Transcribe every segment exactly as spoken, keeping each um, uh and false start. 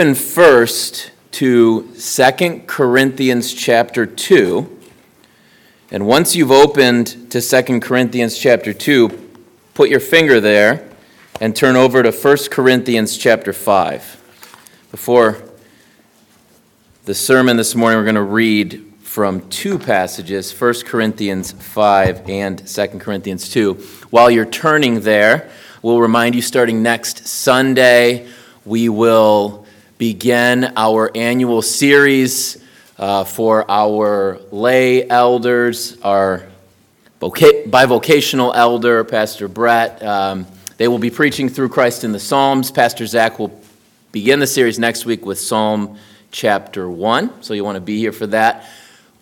Open first to Second Corinthians chapter two. And once you've opened to Second Corinthians chapter two, put your finger there and turn over to First Corinthians chapter five. Before the sermon this morning, we're going to read from two passages, First Corinthians five and Second Corinthians two. While you're turning there, we'll remind you starting next Sunday, we will begin our annual series uh, for our lay elders, our voca- bivocational elder, Pastor Brett. Um, they will be preaching through Christ in the Psalms. Pastor Zach will begin the series next week with Psalm chapter one, so you want to be here for that.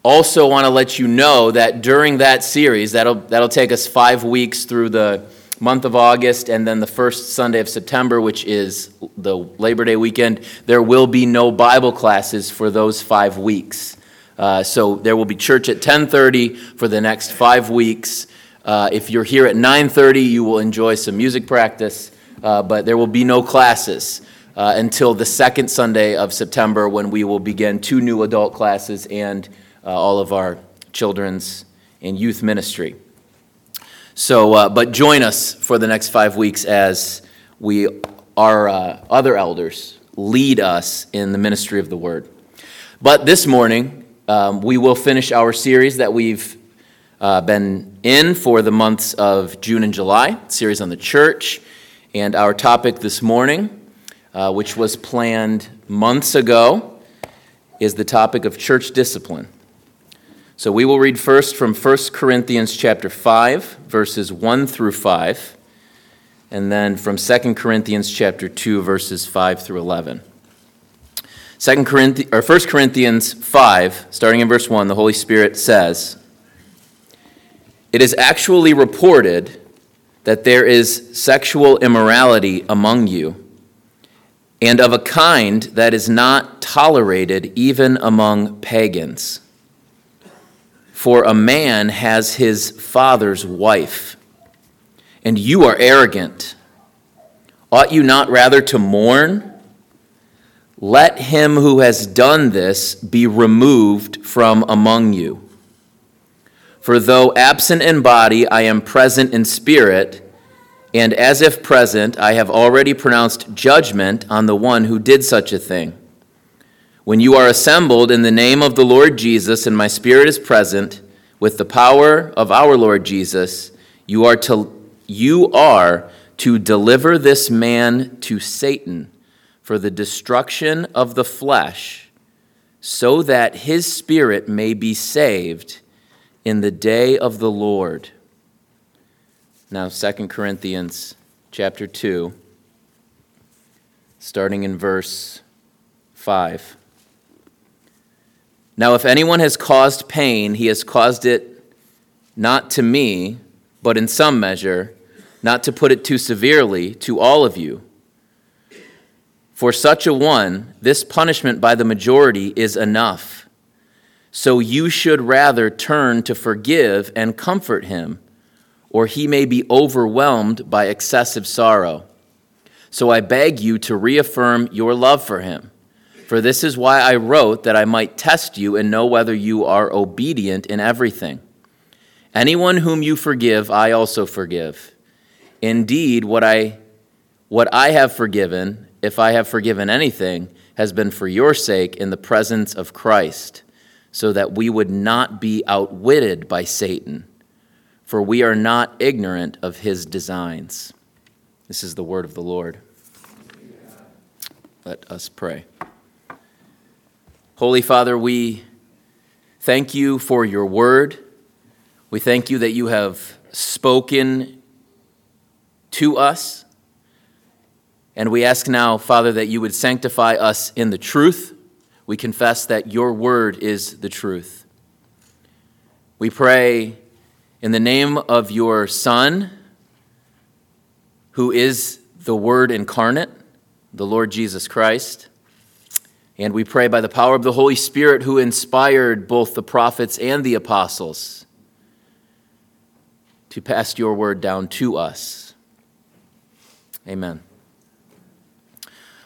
Also want to let you know that during that series, that'll, that'll take us five weeks through the month of August, and then the first Sunday of September, which is the Labor Day weekend, there will be no Bible classes for those five weeks. Uh, so there will be church at ten thirty for the next five weeks. Uh, if you're here at nine thirty, you will enjoy some music practice, uh, but there will be no classes uh, until the second Sunday of September, when we will begin two new adult classes and uh, all of our children's and youth ministry. So, uh, but join us for the next five weeks as we, our uh, other elders, lead us in the ministry of the Word. But this morning, um, we will finish our series that we've uh, been in for the months of June and July, series on the church. And our topic this morning, uh, which was planned months ago, is the topic of church discipline. So we will read first from First Corinthians chapter five, verses one through five, and then from Second Corinthians chapter two, verses five through eleven. Second Corinthians, or First Corinthians five, starting in verse one, the Holy Spirit says, "It is actually reported that there is sexual immorality among you, and of a kind that is not tolerated even among pagans. For a man has his father's wife, and you are arrogant. Ought you not rather to mourn? Let him who has done this be removed from among you. For though absent in body, I am present in spirit, and as if present, I have already pronounced judgment on the one who did such a thing. When you are assembled in the name of the Lord Jesus, and my spirit is present with the power of our Lord Jesus, you are to you are to deliver this man to Satan for the destruction of the flesh, so that his spirit may be saved in the day of the Lord." Now, Second Corinthians chapter two, starting in verse five. "Now, if anyone has caused pain, he has caused it not to me, but in some measure, not to put it too severely, to all of you. For such a one, this punishment by the majority is enough. So you should rather turn to forgive and comfort him, or he may be overwhelmed by excessive sorrow. So I beg you to reaffirm your love for him. For this is why I wrote, that I might test you and know whether you are obedient in everything. Anyone whom you forgive, I also forgive. Indeed, what I what I have forgiven, if I have forgiven anything, has been for your sake in the presence of Christ, so that we would not be outwitted by Satan, for we are not ignorant of his designs." This is the word of the Lord. Let us pray. Holy Father, we thank you for your word. We thank you that you have spoken to us. And we ask now, Father, that you would sanctify us in the truth. We confess that your word is the truth. We pray in the name of your Son, who is the Word incarnate, the Lord Jesus Christ. And we pray by the power of the Holy Spirit, who inspired both the prophets and the apostles to pass your word down to us. Amen.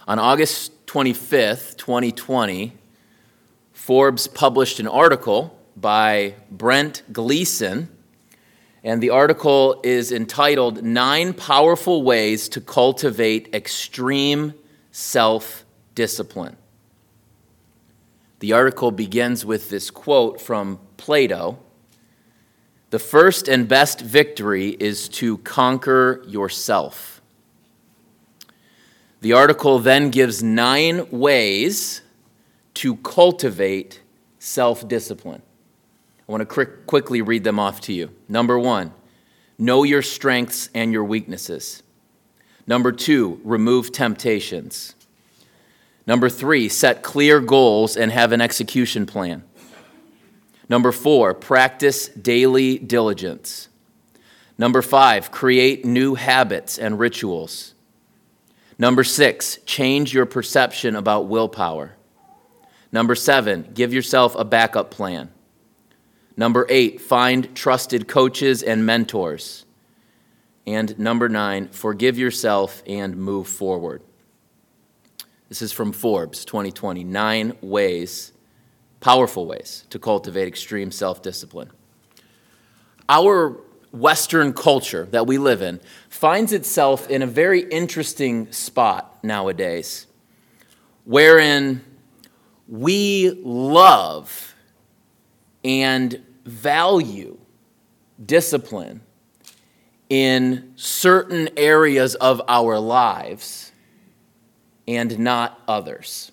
On August March twenty-fifth, twenty twenty, Forbes published an article by Brent Gleeson, and the article is entitled, Nine Powerful Ways to Cultivate Extreme Self-Discipline. The article begins with this quote from Plato, "The first and best victory is to conquer yourself." The article then gives nine ways to cultivate self-discipline. I want to quick, quickly read them off to you. Number one, know your strengths and your weaknesses. Number two, remove temptations. Number three, set clear goals and have an execution plan. Number four, practice daily diligence. Number five, create new habits and rituals. Number six, change your perception about willpower. Number seven, give yourself a backup plan. Number eight, find trusted coaches and mentors. And number nine, forgive yourself and move forward. This is from Forbes twenty twenty, nine ways, powerful ways to cultivate extreme self-discipline. Our Western culture that we live in finds itself in a very interesting spot nowadays, wherein we love and value discipline in certain areas of our lives and not others.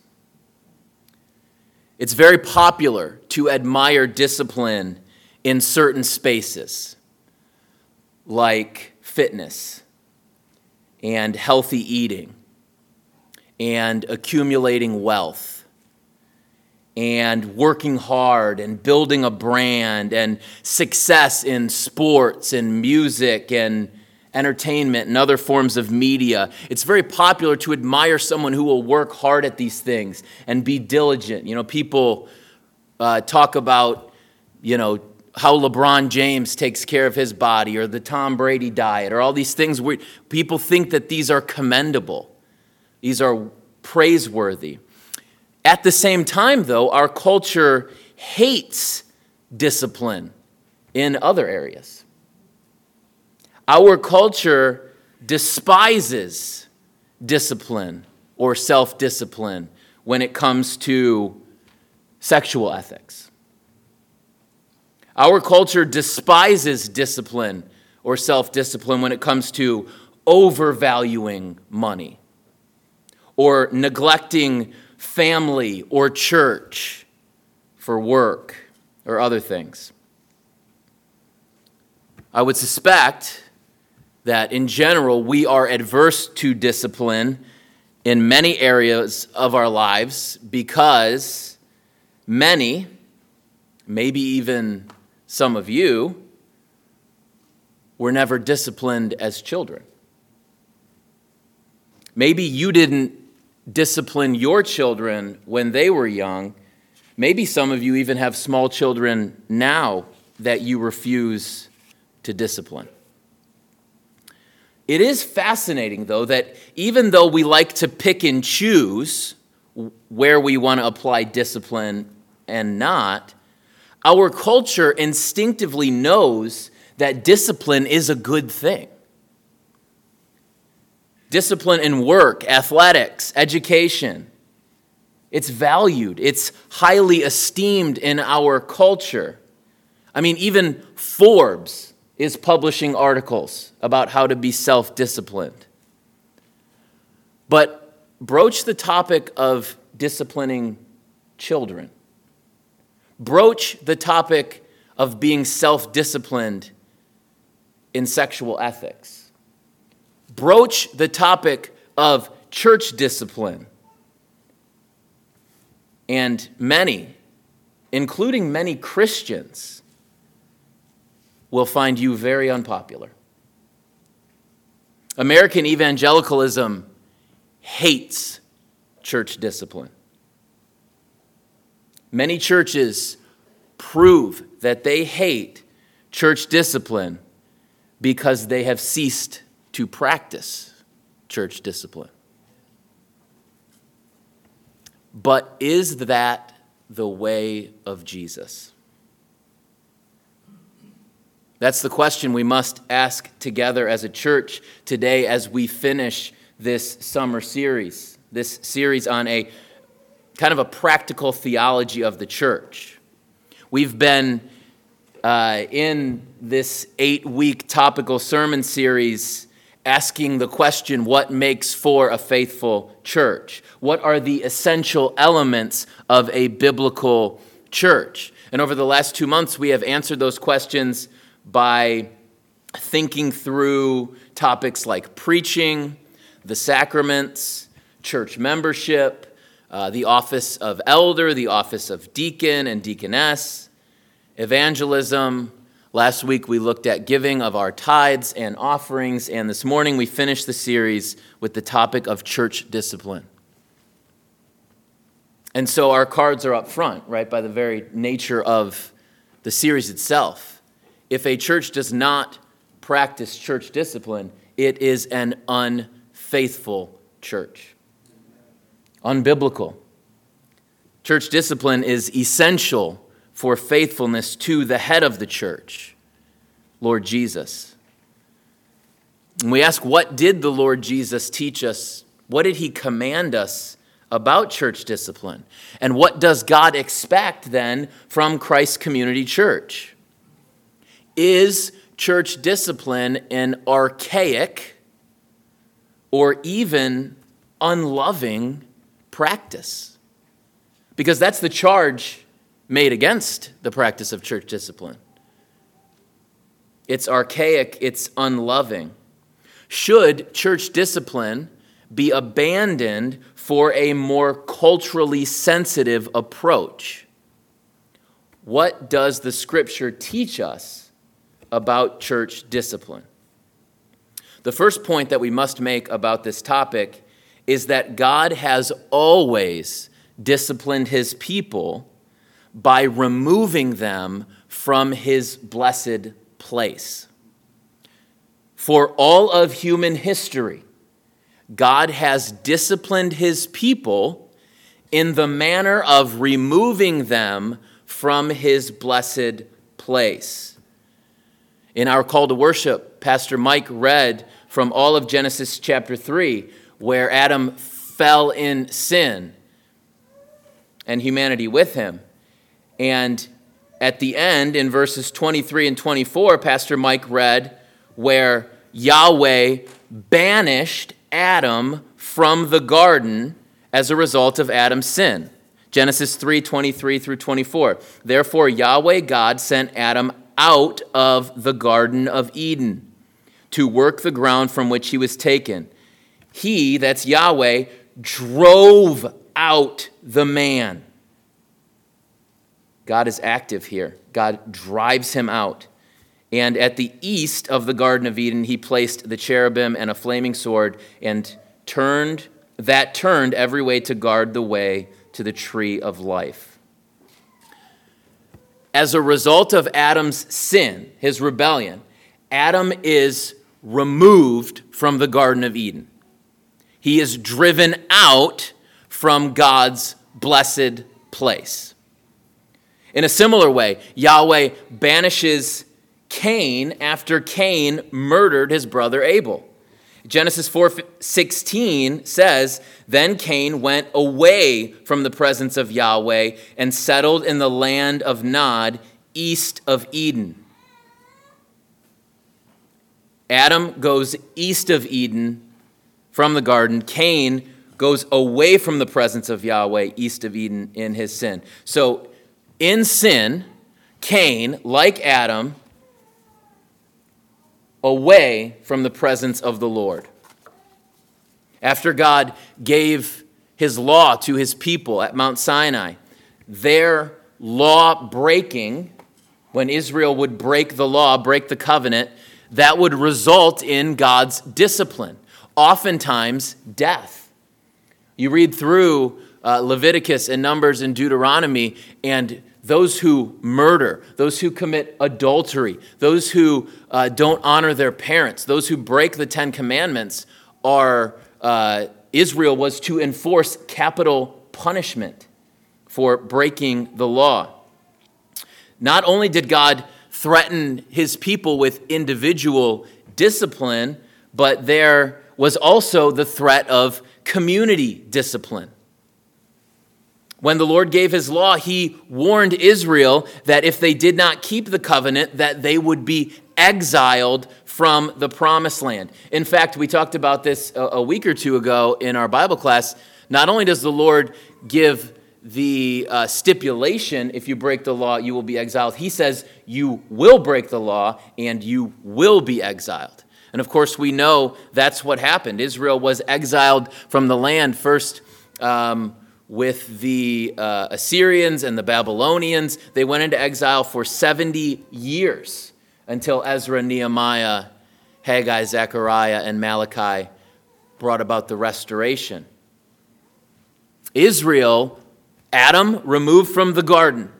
It's very popular to admire discipline in certain spaces, like fitness and healthy eating and accumulating wealth and working hard and building a brand and success in sports and music and entertainment and other forms of media. It's very popular to admire someone who will work hard at these things and be diligent. You know, people uh, talk about, you know, how LeBron James takes care of his body or the Tom Brady diet or all these things where people think that these are commendable. These are praiseworthy. At the same time, though, our culture hates discipline in other areas. Our culture despises discipline or self-discipline when it comes to sexual ethics. Our culture despises discipline or self-discipline when it comes to overvaluing money or neglecting family or church for work or other things. I would suspect that in general, we are adverse to discipline in many areas of our lives because many, maybe even some of you, were never disciplined as children. Maybe you didn't discipline your children when they were young. Maybe some of you even have small children now that you refuse to discipline. It is fascinating, though, that even though we like to pick and choose where we want to apply discipline and not, our culture instinctively knows that discipline is a good thing. Discipline in work, athletics, education, it's valued, it's highly esteemed in our culture. I mean, even Forbes is publishing articles about how to be self-disciplined. But broach the topic of disciplining children. Broach the topic of being self-disciplined in sexual ethics. Broach the topic of church discipline. And many, including many Christians, will find you very unpopular. American evangelicalism hates church discipline. Many churches prove that they hate church discipline because they have ceased to practice church discipline. But is that the way of Jesus? That's the question we must ask together as a church today as we finish this summer series, this series on a kind of a practical theology of the church. We've been uh, in this eight-week topical sermon series asking the question, what makes for a faithful church? What are the essential elements of a biblical church? And over the last two months, we have answered those questions by thinking through topics like preaching, the sacraments, church membership, uh, the office of elder, the office of deacon and deaconess, evangelism. Last week we looked at giving of our tithes and offerings, and this morning we finished the series with the topic of church discipline. And so our cards are up front, right, by the very nature of the series itself. If a church does not practice church discipline, it is an unfaithful church. Unbiblical. Church discipline is essential for faithfulness to the head of the church, Lord Jesus. And we ask, what did the Lord Jesus teach us? What did he command us about church discipline? And what does God expect then from Christ Community Church? Is church discipline an archaic or even unloving practice? Because that's the charge made against the practice of church discipline. It's archaic, it's unloving. Should church discipline be abandoned for a more culturally sensitive approach? What does the scripture teach us about church discipline? The first point that we must make about this topic is that God has always disciplined his people by removing them from his blessed place. For all of human history, God has disciplined his people in the manner of removing them from his blessed place. In our call to worship, Pastor Mike read from all of Genesis chapter three, where Adam fell in sin and humanity with him. And at the end, in verses twenty-three and twenty-four, Pastor Mike read where Yahweh banished Adam from the garden as a result of Adam's sin. Genesis three, twenty-three through twenty-four. Therefore, Yahweh God sent Adam out of the Garden of Eden to work the ground from which he was taken. He, that's Yahweh, drove out the man. God is active here. God drives him out. And at the east of the Garden of Eden, he placed the cherubim and a flaming sword and turned that turned every way to guard the way to the tree of life. As a result of Adam's sin, his rebellion, Adam is removed from the Garden of Eden. He is driven out from God's blessed place. In a similar way, Yahweh banishes Cain after Cain murdered his brother Abel. Genesis four sixteen says, then Cain went away from the presence of Yahweh and settled in the land of Nod, east of Eden. Adam goes east of Eden from the garden. Cain goes away from the presence of Yahweh, east of Eden, in his sin. So in sin, Cain, like Adam, away from the presence of the Lord. After God gave his law to his people at Mount Sinai, their law breaking, when Israel would break the law, break the covenant, that would result in God's discipline, oftentimes death. You read through uh, Leviticus and Numbers and Deuteronomy, and those who murder, those who commit adultery, those who uh, don't honor their parents, those who break the Ten Commandments, are uh, Israel was to enforce capital punishment for breaking the law. Not only did God threaten his people with individual discipline, but there was also the threat of community discipline. When the Lord gave his law, he warned Israel that if they did not keep the covenant, that they would be exiled from the promised land. In fact, we talked about this a week or two ago in our Bible class. Not only does the Lord give the uh, stipulation, if you break the law, you will be exiled, he says you will break the law and you will be exiled. And of course, we know that's what happened. Israel was exiled from the land first um, with the uh, Assyrians and the Babylonians. They went into exile for seventy years until Ezra, Nehemiah, Haggai, Zechariah, and Malachi brought about the restoration. Israel, Adam removed from the garden,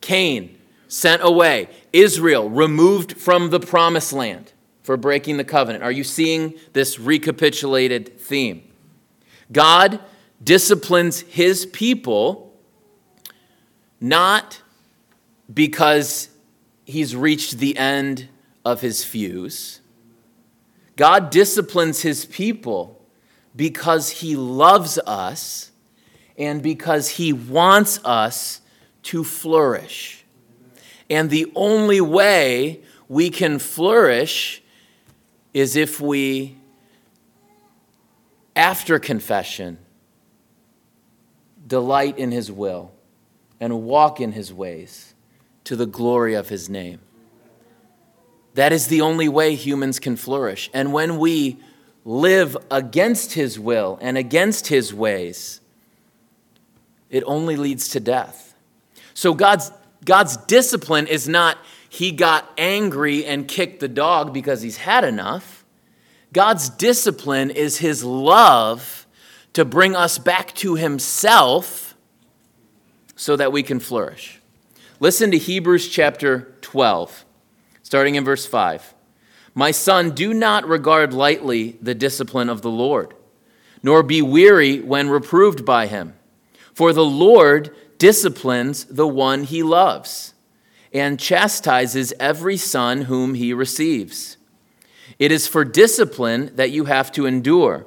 Cain sent away, Israel removed from the promised land for breaking the covenant. Are you seeing this recapitulated theme? God disciplines his people not because he's reached the end of his fuse. God disciplines his people because he loves us and because he wants us to flourish. And the only way we can flourish is if we, after confession, delight in his will and walk in his ways to the glory of his name. That is the only way humans can flourish. And when we live against his will and against his ways, it only leads to death. So God's, God's discipline is not he got angry and kicked the dog because he's had enough. God's discipline is his love to bring us back to himself so that we can flourish. Listen to Hebrews chapter twelve, starting in verse five. My son, do not regard lightly the discipline of the Lord, nor be weary when reproved by him. For the Lord disciplines the one he loves, and chastises every son whom he receives. It is for discipline that you have to endure.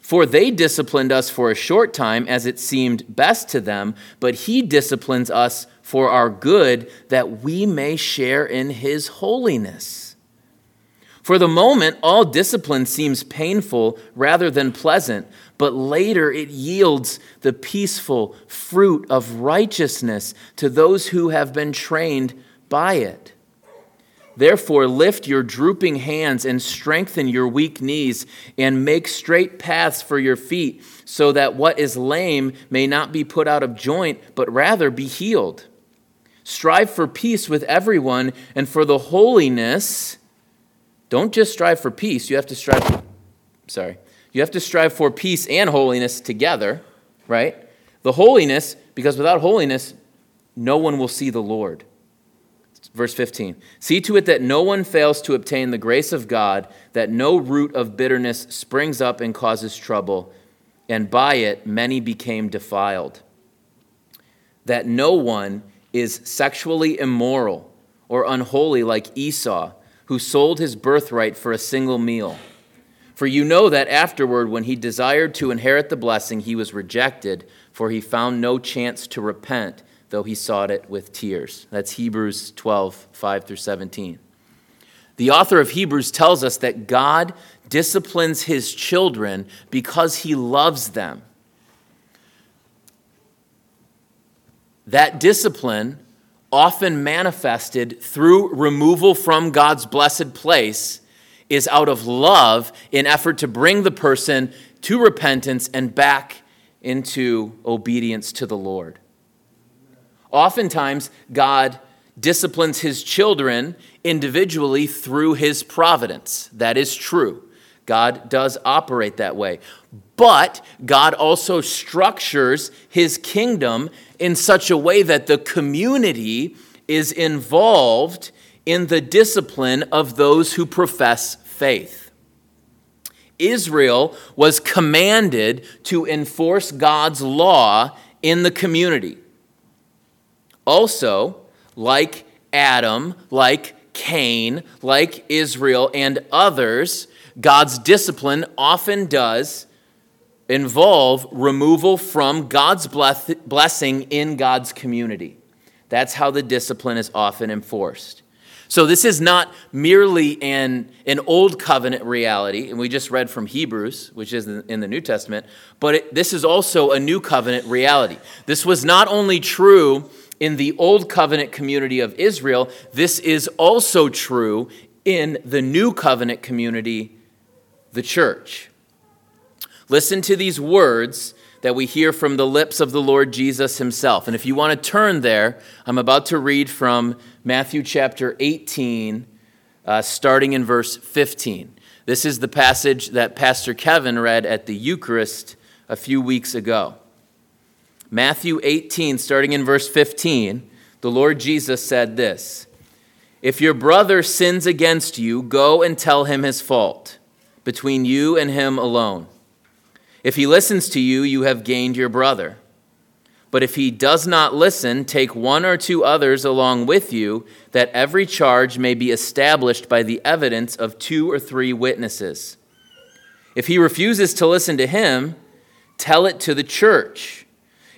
For they disciplined us for a short time, as it seemed best to them, but he disciplines us for our good, that we may share in his holiness. For the moment, all discipline seems painful rather than pleasant, but later it yields the peaceful fruit of righteousness to those who have been trained by it. Therefore, lift your drooping hands and strengthen your weak knees, and make straight paths for your feet, so that what is lame may not be put out of joint, but rather be healed. Strive for peace with everyone and for the holiness. Don't just strive for peace. You have to strive for, sorry. You have to strive for peace and holiness together, right? The holiness, because without holiness, no one will see the Lord. Verse fifteen, see to it that no one fails to obtain the grace of God, that no root of bitterness springs up and causes trouble, and by it many became defiled. That no one is sexually immoral or unholy like Esau, who sold his birthright for a single meal. For you know that afterward, when he desired to inherit the blessing, he was rejected, for he found no chance to repent, though he sought it with tears. That's Hebrews twelve, five through seventeen. The author of Hebrews tells us that God disciplines his children because he loves them. That discipline, often manifested through removal from God's blessed place, is out of love in effort to bring the person to repentance and back into obedience to the Lord. Oftentimes, God disciplines his children individually through his providence. That is true. God does operate that way. But God also structures his kingdom in such a way that the community is involved in the discipline of those who profess faith. Israel was commanded to enforce God's law in the community. Also, like Adam, like Cain, like Israel and others, God's discipline often does involve removal from God's bless- blessing in God's community. That's how the discipline is often enforced. So this is not merely an, an old covenant reality, and we just read from Hebrews, which is in the New Testament, but it, this is also a new covenant reality. This was not only true in the old covenant community of Israel, this is also true in the new covenant community, the church. Listen to these words that we hear from the lips of the Lord Jesus himself. And if you want to turn there, I'm about to read from Matthew chapter eighteen, uh, starting in verse fifteen. This is the passage that Pastor Kevin read at the Eucharist a few weeks ago. Matthew eighteen, starting in verse fifteen, the Lord Jesus said this: "If your brother sins against you, go and tell him his fault, between you and him alone. If he listens to you, you have gained your brother. But if he does not listen, take one or two others along with you, that every charge may be established by the evidence of two or three witnesses. If he refuses to listen to him, tell it to the church.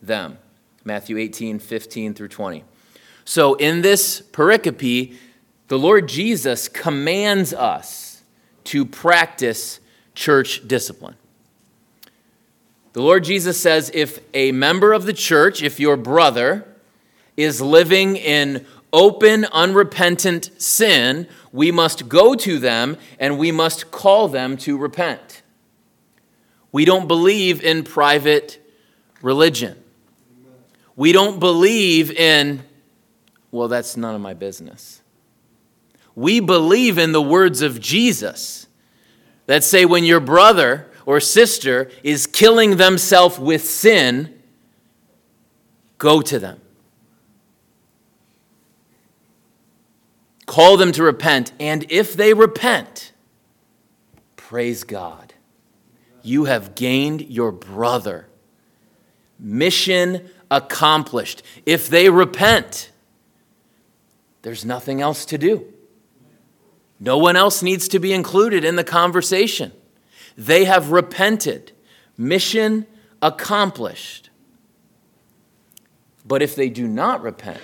them." Matthew eighteen, fifteen through twenty. So in this pericope, the Lord Jesus commands us to practice church discipline. The Lord Jesus says, if a member of the church, if your brother, is living in open, unrepentant sin, we must go to them and we must call them to repent. We don't believe in private religion. We don't believe in, well, that's none of my business. We believe in the words of Jesus that say when your brother or sister is killing themselves with sin, go to them. Call them to repent, and if they repent, praise God, you have gained your brother. Mission accomplished. If they repent, there's nothing else to do. No one else needs to be included in the conversation. They have repented. Mission accomplished. But if they do not repent,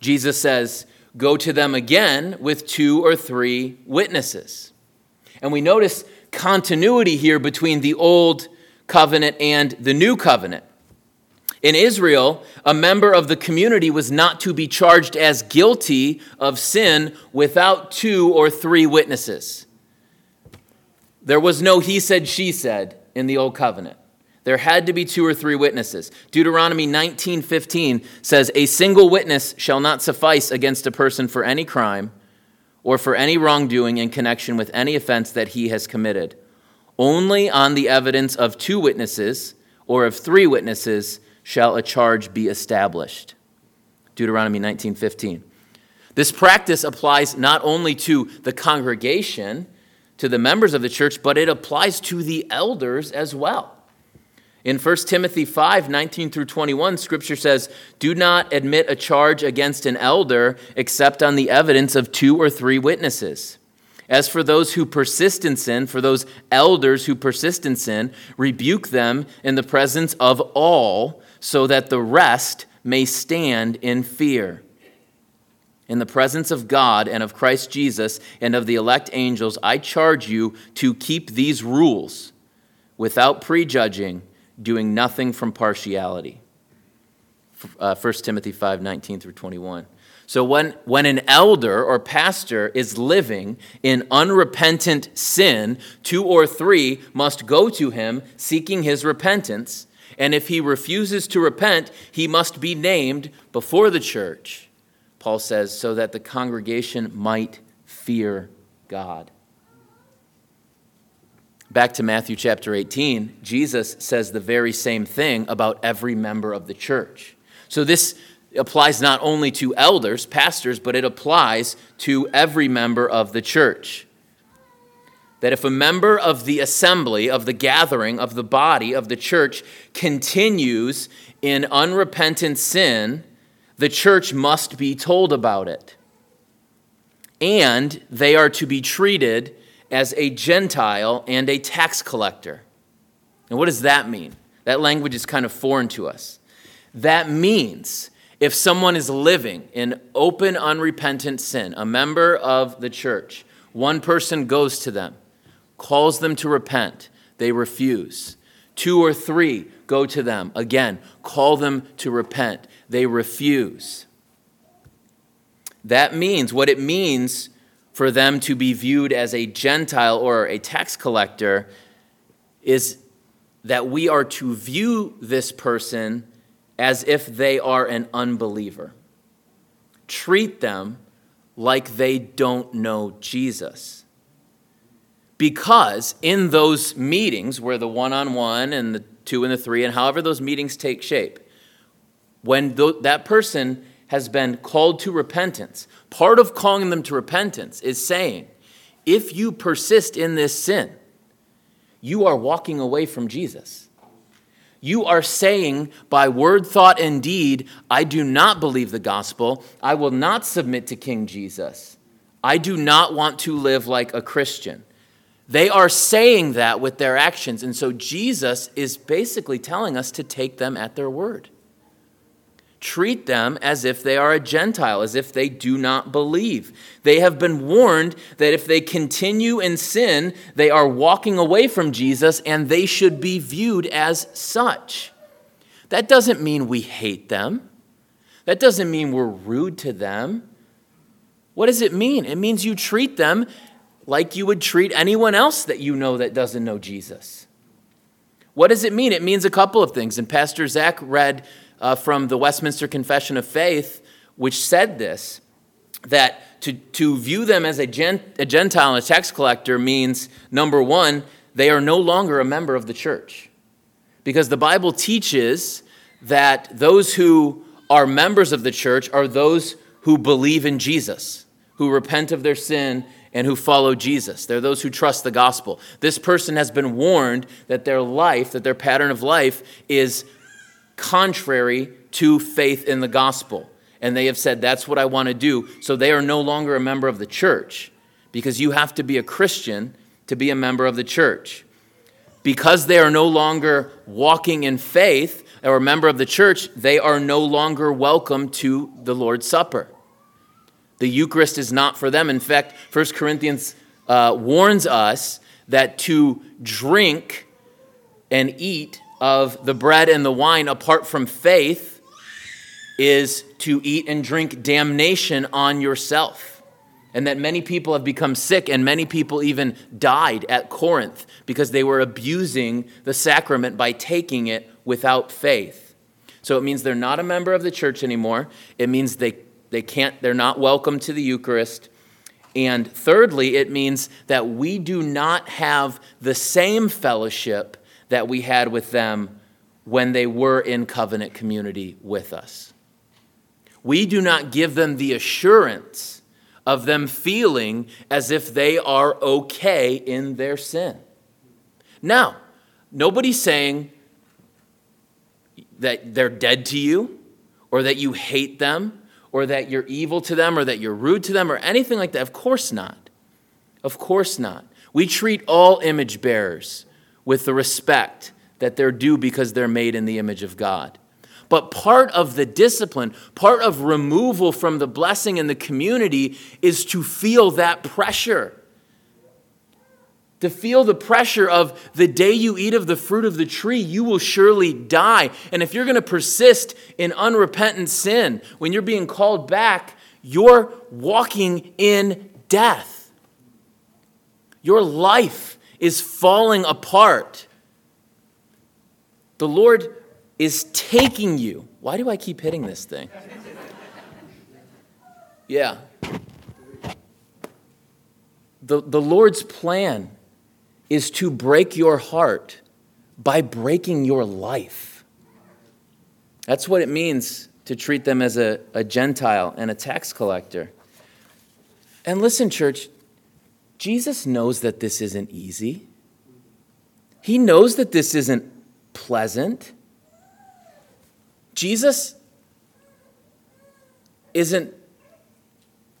Jesus says, go to them again with two or three witnesses. And we notice continuity here between the old covenant and the new covenant. In Israel, a member of the community was not to be charged as guilty of sin without two or three witnesses. There was no he said, she said in the old covenant. There had to be two or three witnesses. Deuteronomy nineteen fifteen says, "A single witness shall not suffice against a person for any crime or for any wrongdoing in connection with any offense that he has committed. Only on the evidence of two witnesses or of three witnesses shall a charge be established." Deuteronomy nineteen fifteen. This practice applies not only to the congregation, to the members of the church, but it applies to the elders as well. In First Timothy five, nineteen through twenty-one, Scripture says, "Do not admit a charge against an elder except on the evidence of two or three witnesses. As for those who persist in sin, for those elders who persist in sin, rebuke them in the presence of all, so that the rest may stand in fear. In the presence of God and of Christ Jesus and of the elect angels, I charge you to keep these rules without prejudging, doing nothing from partiality. Uh, First Timothy five nineteen through twenty-one. So when, when an elder or pastor is living in unrepentant sin, two or three must go to him seeking his repentance. And if he refuses to repent, he must be named before the church, Paul says, so that the congregation might fear God. Back to Matthew chapter eighteen, Jesus says the very same thing about every member of the church. So this applies not only to elders, pastors, but it applies to every member of the church. That if a member of the assembly, of the gathering, of the body, of the church continues in unrepentant sin, the church must be told about it. And they are to be treated as a Gentile and a tax collector. And what does that mean? That language is kind of foreign to us. That means if someone is living in open, unrepentant sin, a member of the church, one person goes to them, calls them to repent. They refuse. Two or three go to them. Again, call them to repent. They refuse. That means, what it means for them to be viewed as a Gentile or a tax collector is that we are to view this person as if they are an unbeliever. Treat them like they don't know Jesus. Because in those meetings where the one-on-one and the two and the three and however those meetings take shape, when th- that person has been called to repentance, part of calling them to repentance is saying, if you persist in this sin, you are walking away from Jesus. You are saying by word, thought, and deed, I do not believe the gospel. I will not submit to King Jesus. I do not want to live like a Christian. They are saying that with their actions. And so Jesus is basically telling us to take them at their word. Treat them as if they are a Gentile, as if they do not believe. They have been warned that if they continue in sin, they are walking away from Jesus, and they should be viewed as such. That doesn't mean we hate them. That doesn't mean we're rude to them. What does it mean? It means you treat them like you would treat anyone else that you know that doesn't know Jesus. What does it mean? It means a couple of things. And Pastor Zach read Uh, from the Westminster Confession of Faith, which said this, that to, to view them as a, gen, a Gentile and a tax collector means, number one, they are no longer a member of the church. Because the Bible teaches that those who are members of the church are those who believe in Jesus, who repent of their sin and who follow Jesus. They're those who trust the gospel. This person has been warned that their life, that their pattern of life is contrary to faith in the gospel. And they have said, that's what I want to do. So they are no longer a member of the church, because you have to be a Christian to be a member of the church. Because they are no longer walking in faith or a member of the church, they are no longer welcome to the Lord's Supper. The Eucharist is not for them. In fact, First Corinthians uh, warns us that to drink and eat of the bread and the wine apart from faith is to eat and drink damnation on yourself. And that many people have become sick, and many people even died at Corinth because they were abusing the sacrament by taking it without faith. So it means they're not a member of the church anymore. It means they, they can't, they're not welcome to the Eucharist. And thirdly, it means that we do not have the same fellowship that we had with them when they were in covenant community with us. We do not give them the assurance of them feeling as if they are okay in their sin. Now, nobody's saying that they're dead to you, or that you hate them, or that you're evil to them, or that you're rude to them, or anything like that. Of course not. Of course not. We treat all image bearers with the respect that they're due because they're made in the image of God. But part of the discipline, part of removal from the blessing in the community is to feel that pressure. To feel the pressure of the day you eat of the fruit of the tree, you will surely die. And if you're going to persist in unrepentant sin, when you're being called back, you're walking in death. Your life is falling apart. The Lord is taking you. Why do I keep hitting this thing? Yeah. The, the Lord's plan is to break your heart by breaking your life. That's what it means to treat them as a, a Gentile and a tax collector. And listen, church, Jesus knows that this isn't easy. He knows that this isn't pleasant. Jesus isn't,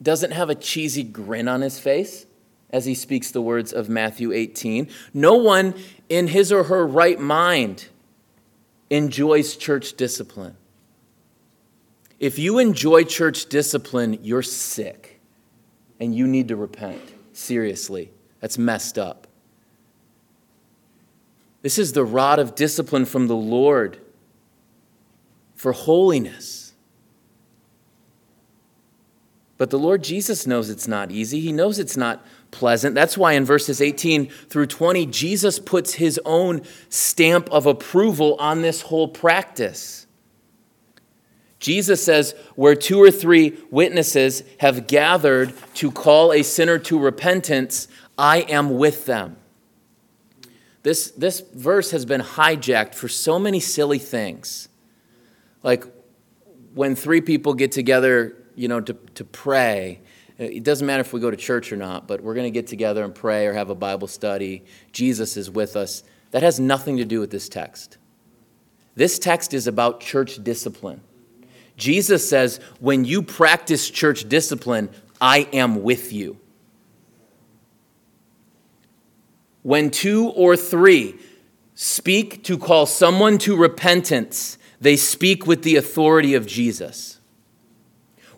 doesn't have a cheesy grin on his face as he speaks the words of Matthew eighteen. No one in his or her right mind enjoys church discipline. If you enjoy church discipline, you're sick and you need to repent. Seriously, that's messed up. This is the rod of discipline from the Lord for holiness. But the Lord Jesus knows it's not easy. He knows it's not pleasant. That's why in verses eighteen through twenty, Jesus puts his own stamp of approval on this whole practice. Jesus says, where two or three witnesses have gathered to call a sinner to repentance, I am with them. This, this verse has been hijacked for so many silly things. Like when three people get together, you know, to, to pray, it doesn't matter if we go to church or not, but we're going to get together and pray or have a Bible study. Jesus is with us. That has nothing to do with this text. This text is about church discipline. Jesus says, when you practice church discipline, I am with you. When two or three speak to call someone to repentance, they speak with the authority of Jesus.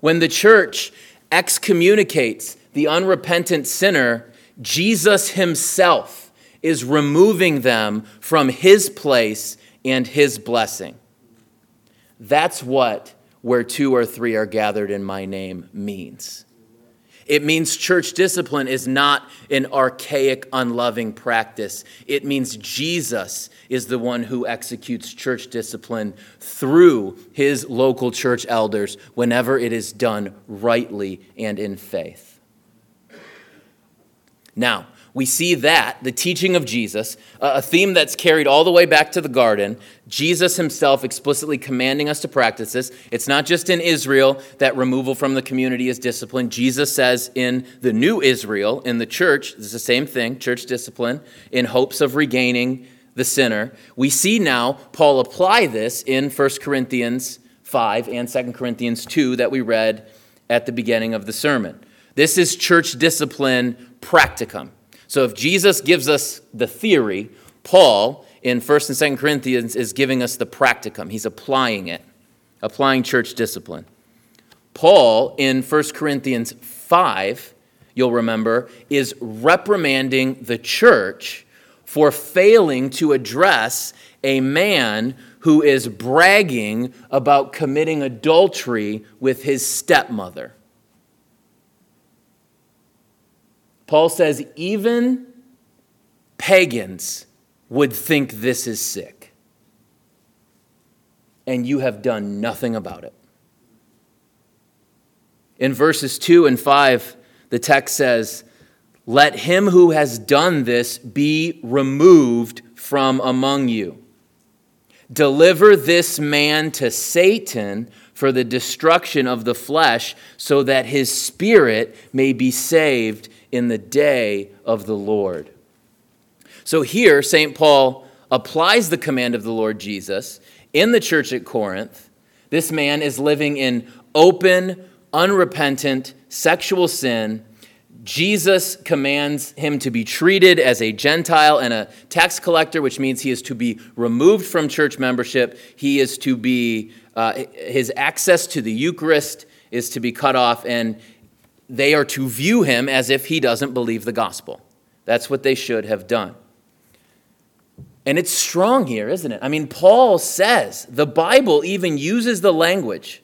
When the church excommunicates the unrepentant sinner, Jesus himself is removing them from his place and his blessing. That's what where two or three are gathered in my name means. It means church discipline is not an archaic, unloving practice. It means Jesus is the one who executes church discipline through his local church elders whenever it is done rightly and in faith. Now, we see that, the teaching of Jesus, a theme that's carried all the way back to the garden, Jesus himself explicitly commanding us to practice this. It's not just in Israel that removal from the community is discipline. Jesus says in the new Israel, in the church, it's the same thing, church discipline, in hopes of regaining the sinner. We see now Paul apply this in First Corinthians five and Second Corinthians two that we read at the beginning of the sermon. This is church discipline practicum. So if Jesus gives us the theory, Paul in First and Second Corinthians is giving us the practicum. He's applying it, applying church discipline. Paul in First Corinthians five, you'll remember, is reprimanding the church for failing to address a man who is bragging about committing adultery with his stepmother. Paul says even pagans would think this is sick, and you have done nothing about it. In verses two and five, the text says, let him who has done this be removed from among you. Deliver this man to Satan for the destruction of the flesh, so that his spirit may be saved in the day of the Lord. So here, Saint Paul applies the command of the Lord Jesus in the church at Corinth. This man is living in open, unrepentant sexual sin. Jesus commands him to be treated as a Gentile and a tax collector, which means he is to be removed from church membership. He is to be uh, his access to the Eucharist is to be cut off, and they are to view him as if he doesn't believe the gospel. That's what they should have done. And it's strong here, isn't it? I mean, Paul says, the Bible even uses the language.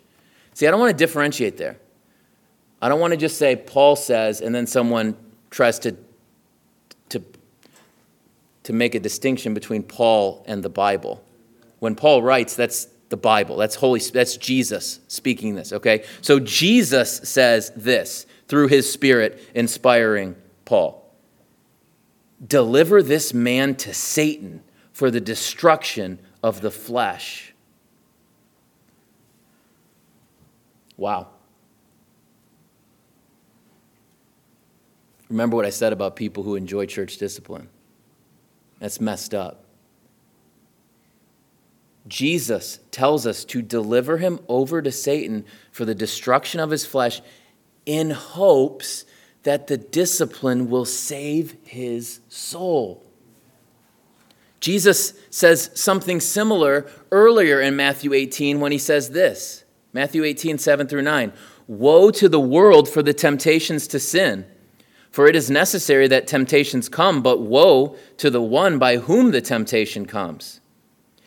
See, I don't want to differentiate there. I don't want to just say Paul says, and then someone tries to, to, to make a distinction between Paul and the Bible. When Paul writes, that's the Bible. That's Holy. That's Jesus speaking this, okay? So Jesus says this through his Spirit inspiring Paul. Deliver this man to Satan for the destruction of the flesh. Wow. Remember what I said about people who enjoy church discipline. That's messed up. Jesus tells us to deliver him over to Satan for the destruction of his flesh in hopes that the discipline will save his soul. Jesus says something similar earlier in Matthew eighteen when he says this, Matthew eighteen, seven through nine, woe to the world for the temptations to sin, for it is necessary that temptations come, but woe to the one by whom the temptation comes.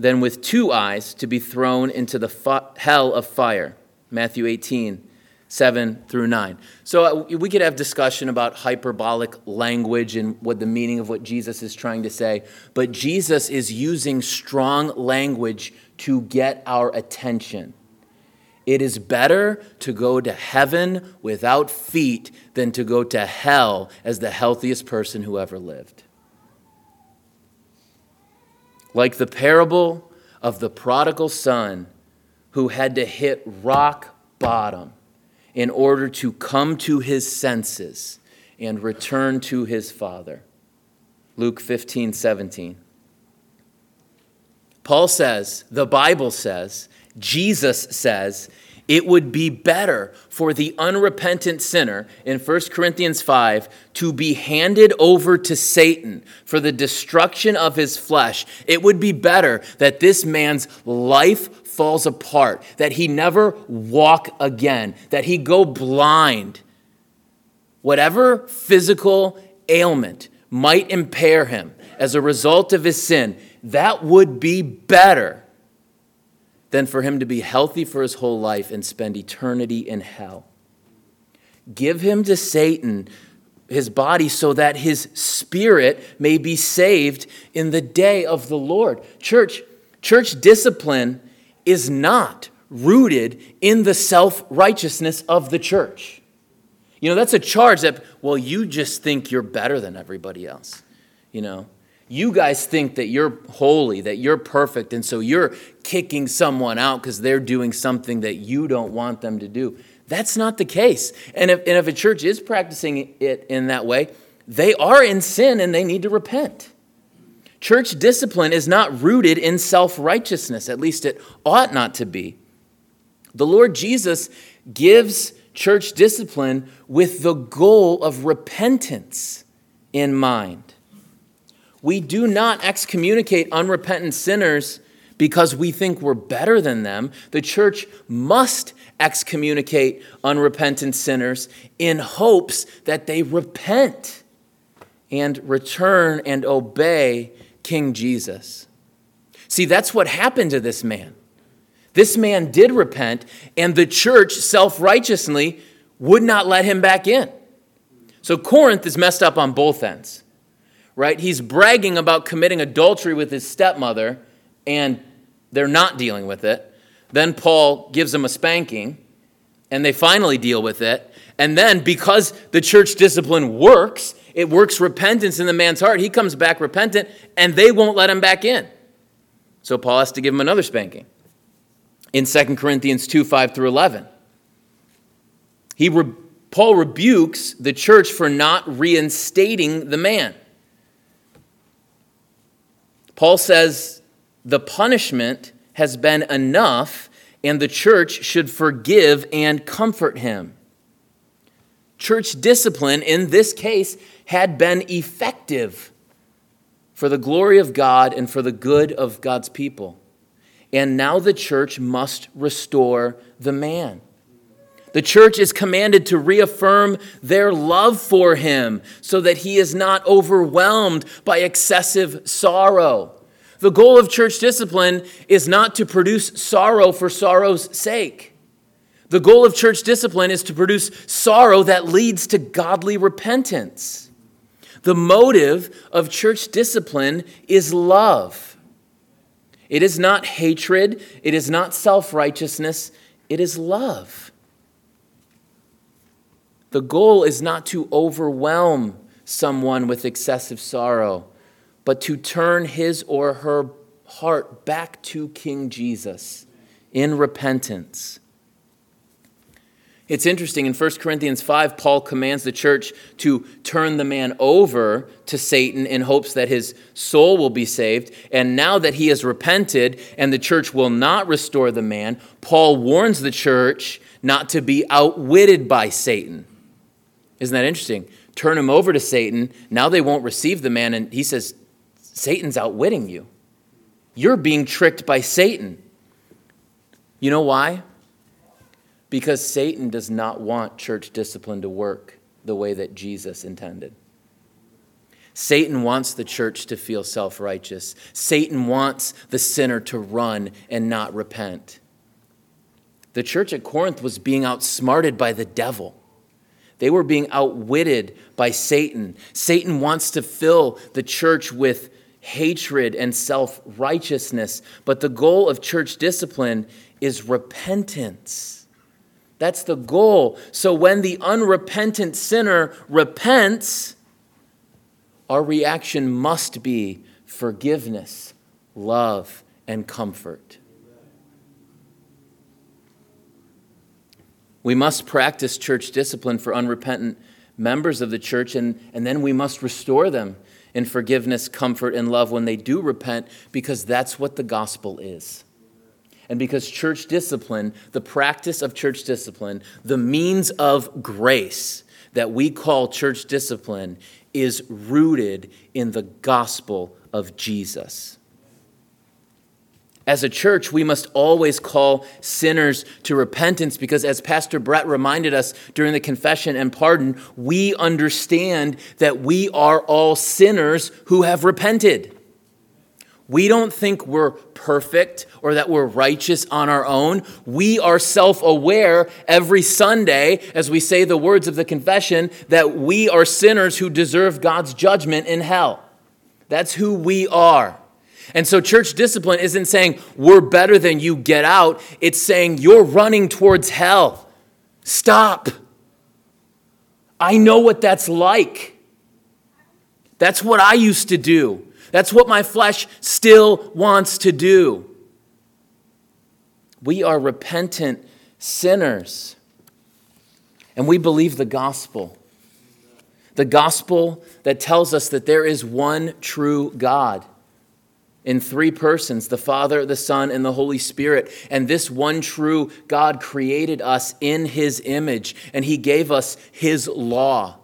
than with two eyes to be thrown into the fu- hell of fire. Matthew eighteen, seven through nine. So we could have discussion about hyperbolic language and what the meaning of what Jesus is trying to say, but Jesus is using strong language to get our attention. It is better to go to heaven without feet than to go to hell as the healthiest person who ever lived. Like the parable of the prodigal son who had to hit rock bottom in order to come to his senses and return to his father. Luke fifteen, seventeen. Paul says, the Bible says, Jesus says, it would be better for the unrepentant sinner in First Corinthians five to be handed over to Satan for the destruction of his flesh. It would be better that this man's life falls apart, that he never walk again, that he go blind. Whatever physical ailment might impair him as a result of his sin, that would be better than for him to be healthy for his whole life and spend eternity in hell. Give him to Satan, his body, so that his spirit may be saved in the day of the Lord. Church, church discipline is not rooted in the self-righteousness of the church. You know, that's a charge that, well, you just think you're better than everybody else. You know, you guys think that you're holy, that you're perfect, and so you're kicking someone out because they're doing something that you don't want them to do. That's not the case. And if, and if a church is practicing it in that way, they are in sin and they need to repent. Church discipline is not rooted in self-righteousness. At least it ought not to be. The Lord Jesus gives church discipline with the goal of repentance in mind. We do not excommunicate unrepentant sinners because we think we're better than them. The church must excommunicate unrepentant sinners in hopes that they repent and return and obey King Jesus. See, that's what happened to this man. This man did repent, and the church self-righteously would not let him back in. So Corinth is messed up on both ends, right? He's bragging about committing adultery with his stepmother, and they're not dealing with it. Then Paul gives him a spanking, and they finally deal with it. And then because the church discipline works, it works repentance in the man's heart. He comes back repentant, and they won't let him back in. So Paul has to give him another spanking in Second Corinthians two, five through eleven. He re- Paul rebukes the church for not reinstating the man. Paul says the punishment has been enough, and the church should forgive and comfort him. Church discipline, in this case, had been effective for the glory of God and for the good of God's people. And now the church must restore the man. The church is commanded to reaffirm their love for him so that he is not overwhelmed by excessive sorrow. The goal of church discipline is not to produce sorrow for sorrow's sake. The goal of church discipline is to produce sorrow that leads to godly repentance. The motive of church discipline is love. It is not hatred. It is not self-righteousness. It is love. The goal is not to overwhelm someone with excessive sorrow, but to turn his or her heart back to King Jesus in repentance. It's interesting, in First Corinthians five, Paul commands the church to turn the man over to Satan in hopes that his soul will be saved. And now that he has repented and the church will not restore the man, Paul warns the church not to be outwitted by Satan. Isn't that interesting? Turn him over to Satan. Now they won't receive the man. And he says, Satan's outwitting you. You're being tricked by Satan. You know why? Because Satan does not want church discipline to work the way that Jesus intended. Satan wants the church to feel self-righteous. Satan wants the sinner to run and not repent. The church at Corinth was being outsmarted by the devil. They were being outwitted by Satan. Satan wants to fill the church with hatred and self-righteousness, but the goal of church discipline is repentance. That's the goal. So when the unrepentant sinner repents, our reaction must be forgiveness, love, and comfort. We must practice church discipline for unrepentant members of the church, and, and then we must restore them in forgiveness, comfort, and love when they do repent, because that's what the gospel is. And because church discipline, the practice of church discipline, the means of grace that we call church discipline is rooted in the gospel of Jesus. As a church, we must always call sinners to repentance because, as Pastor Brett reminded us during the confession and pardon, we understand that we are all sinners who have repented. We don't think we're perfect or that we're righteous on our own. We are self-aware every Sunday as we say the words of the confession that we are sinners who deserve God's judgment in hell. That's who we are. And so church discipline isn't saying we're better than you, get out. It's saying you're running towards hell. Stop. I know what that's like. That's what I used to do. That's what my flesh still wants to do. We are repentant sinners, and we believe the gospel. The gospel that tells us that there is one true God in three persons, the Father, the Son, and the Holy Spirit. And this one true God created us in his image, and he gave us his law.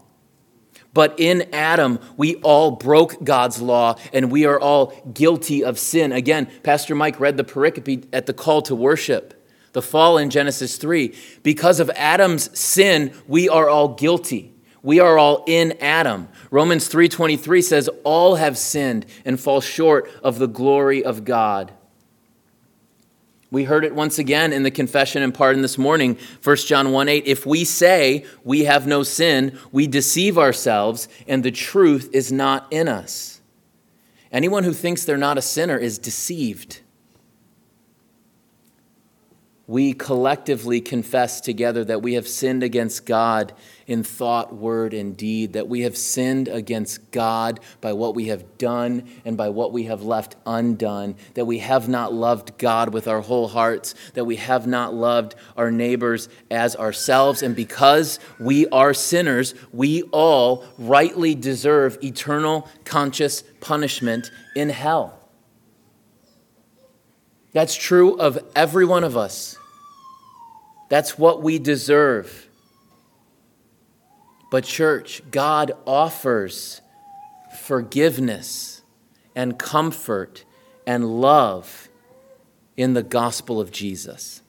But in Adam, we all broke God's law, and we are all guilty of sin. Again, Pastor Mike read the pericope at the call to worship, the fall in Genesis three. Because of Adam's sin, we are all guilty. We are all in Adam. Romans three twenty-three says, all have sinned and fall short of the glory of God. We heard it once again in the confession and pardon this morning, First John one eight. If we say we have no sin, we deceive ourselves, and the truth is not in us. Anyone who thinks they're not a sinner is deceived. we collectively confess together that we have sinned against God in thought, word, and deed, that we have sinned against God by what we have done and by what we have left undone, that we have not loved God with our whole hearts, that we have not loved our neighbors as ourselves. And because we are sinners, we all rightly deserve eternal conscious punishment in hell. That's true of every one of us. That's what we deserve. But church, God offers forgiveness and comfort and love in the gospel of Jesus.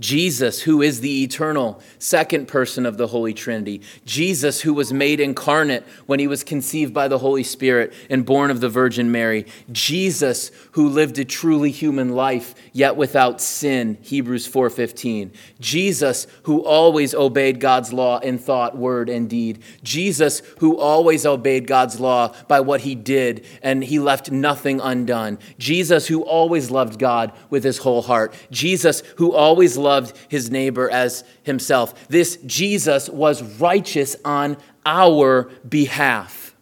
Jesus, who is the eternal second person of the Holy Trinity. Jesus, who was made incarnate when he was conceived by the Holy Spirit and born of the Virgin Mary. Jesus, who lived a truly human life, yet without sin, Hebrews four fifteen. Jesus, who always obeyed God's law in thought, word, and deed. Jesus, who always obeyed God's law by what he did, and he left nothing undone. Jesus, who always loved God with his whole heart. Jesus, who always loved loved his neighbor as himself. This Jesus was righteous on our behalf.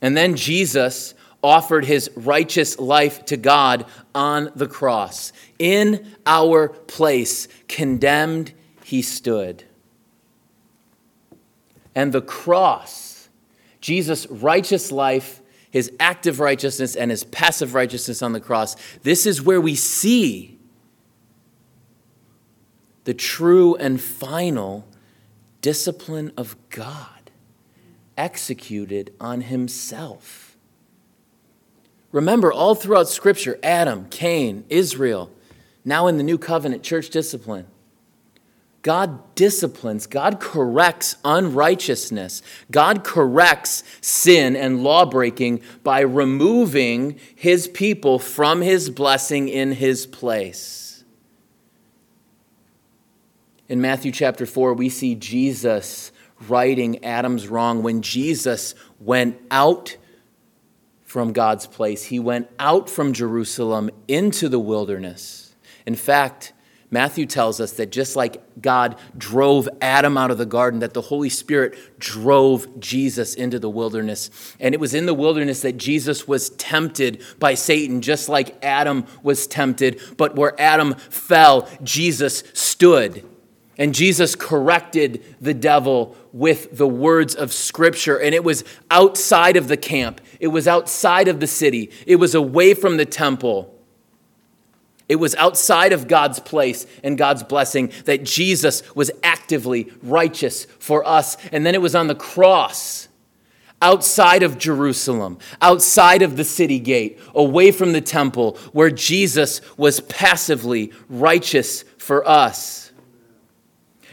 And then Jesus offered his righteous life to God on the cross. In our place, condemned, he stood. And the cross, Jesus' righteous life, his active righteousness and his passive righteousness on the cross. This is where we see the true and final discipline of God executed on himself. Remember, all throughout Scripture, Adam, Cain, Israel, now in the New Covenant, church discipline. God disciplines, God corrects unrighteousness. God corrects sin and lawbreaking by removing his people from his blessing in his place. In Matthew chapter four, we see Jesus righting Adam's wrong. When Jesus went out from God's place, he went out from Jerusalem into the wilderness. In fact, Matthew tells us that just like God drove Adam out of the garden, that the Holy Spirit drove Jesus into the wilderness. And it was in the wilderness that Jesus was tempted by Satan, just like Adam was tempted. But where Adam fell, Jesus stood. And Jesus corrected the devil with the words of Scripture. And it was outside of the camp. It was outside of the city. It was away from the temple. It was outside of God's place and God's blessing that Jesus was actively righteous for us. And then it was on the cross, outside of Jerusalem, outside of the city gate, away from the temple, where Jesus was passively righteous for us.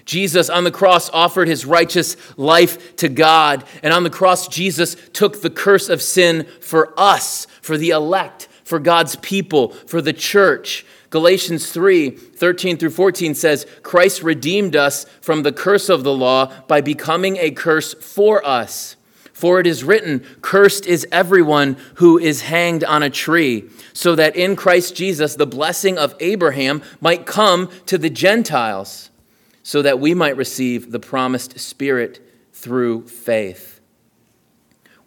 Jesus on the cross offered his righteous life to God. And on the cross, Jesus took the curse of sin for us, for the elect, for God's people, for the church. Galatians three, thirteen through fourteen says, Christ redeemed us from the curse of the law by becoming a curse for us. For it is written, cursed is everyone who is hanged on a tree, so that in Christ Jesus the blessing of Abraham might come to the Gentiles, so that we might receive the promised Spirit through faith.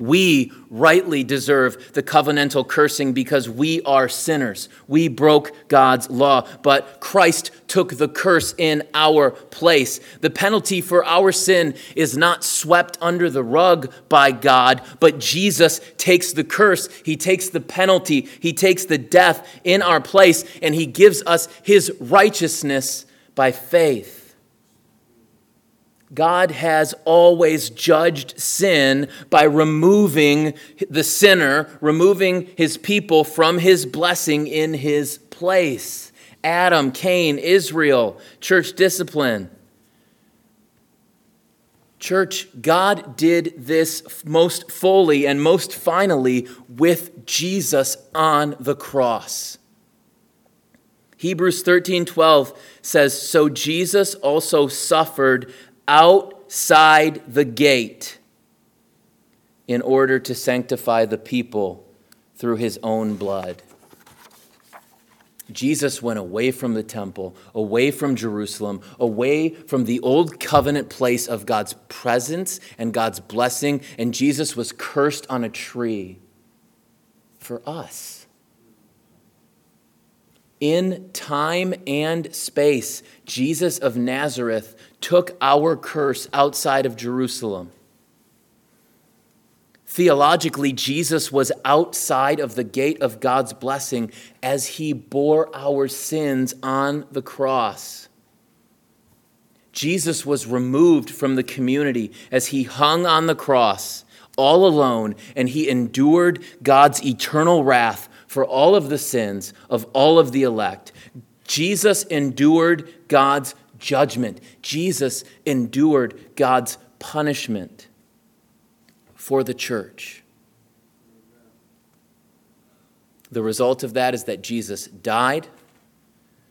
We rightly deserve the covenantal cursing because we are sinners. We broke God's law, but Christ took the curse in our place. The penalty for our sin is not swept under the rug by God, but Jesus takes the curse. He takes the penalty. He takes the death in our place, and he gives us his righteousness by faith. God has always judged sin by removing the sinner, removing his people from his blessing in his place. Adam, Cain, Israel, church discipline. Church, God did this most fully and most finally with Jesus on the cross. Hebrews thirteen twelve says, so Jesus also suffered outside the gate in order to sanctify the people through his own blood. Jesus went away from the temple, away from Jerusalem, away from the old covenant place of God's presence and God's blessing, and Jesus was cursed on a tree for us. In time and space, Jesus of Nazareth took our curse outside of Jerusalem. Theologically, Jesus was outside of the gate of God's blessing as he bore our sins on the cross. Jesus was removed from the community as he hung on the cross all alone, and he endured God's eternal wrath for all of the sins of all of the elect. Jesus endured God's judgment. Jesus endured God's punishment for the church. The result of that is that Jesus died.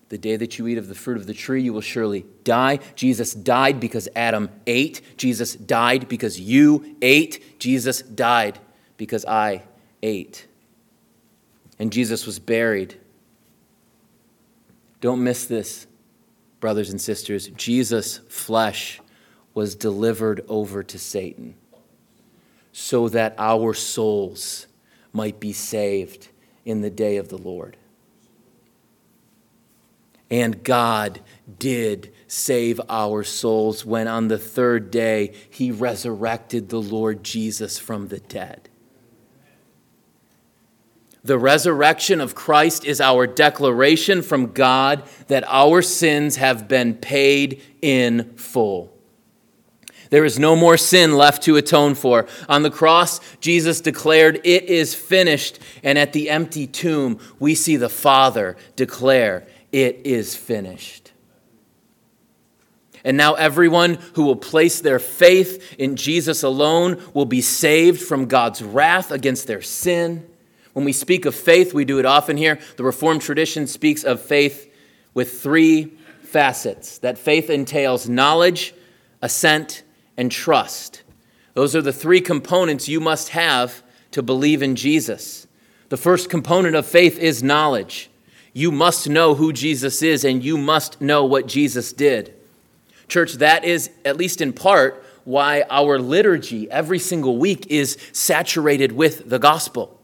The day that you eat of the fruit of the tree, you will surely die. Jesus died because Adam ate. Jesus died because you ate. Jesus died because I ate. And Jesus was buried. Don't miss this, brothers and sisters. Jesus' flesh was delivered over to Satan, so that our souls might be saved in the day of the Lord. And God did save our souls when on the third day he resurrected the Lord Jesus from the dead. The resurrection of Christ is our declaration from God that our sins have been paid in full. There is no more sin left to atone for. On the cross, Jesus declared, "It is finished." And at the empty tomb, we see the Father declare, "It is finished." And now everyone who will place their faith in Jesus alone will be saved from God's wrath against their sin. When we speak of faith, we do it often here. The Reformed tradition speaks of faith with three facets. That faith entails knowledge, assent, and trust. Those are the three components you must have to believe in Jesus. The first component of faith is knowledge. You must know who Jesus is, and you must know what Jesus did. Church, that is, at least in part, why our liturgy every single week is saturated with the gospel.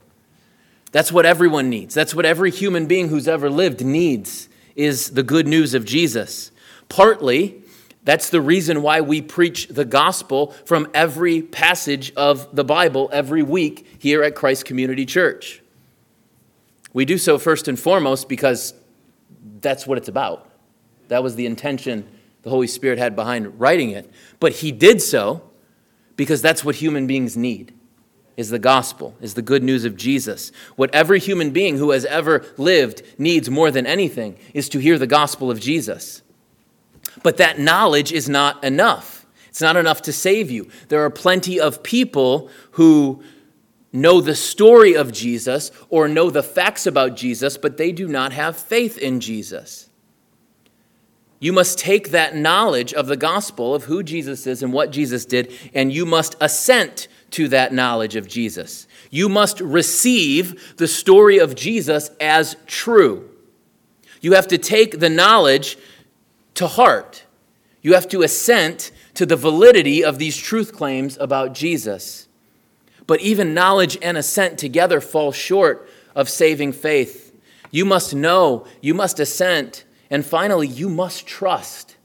That's what everyone needs. That's what every human being who's ever lived needs, is the good news of Jesus. Partly, that's the reason why we preach the gospel from every passage of the Bible every week here at Christ Community Church. We do so first and foremost because that's what it's about. That was the intention the Holy Spirit had behind writing it. But he did so because that's what human beings need, is the gospel, is the good news of Jesus. What every human being who has ever lived needs more than anything is to hear the gospel of Jesus. But that knowledge is not enough. It's not enough to save you. There are plenty of people who know the story of Jesus or know the facts about Jesus, but they do not have faith in Jesus. You must take that knowledge of the gospel of who Jesus is and what Jesus did, and you must assent to that knowledge of Jesus. You must receive the story of Jesus as true. You have to take the knowledge to heart. You have to assent to the validity of these truth claims about Jesus. But even knowledge and assent together fall short of saving faith. You must know, you must assent, and finally, you must trust.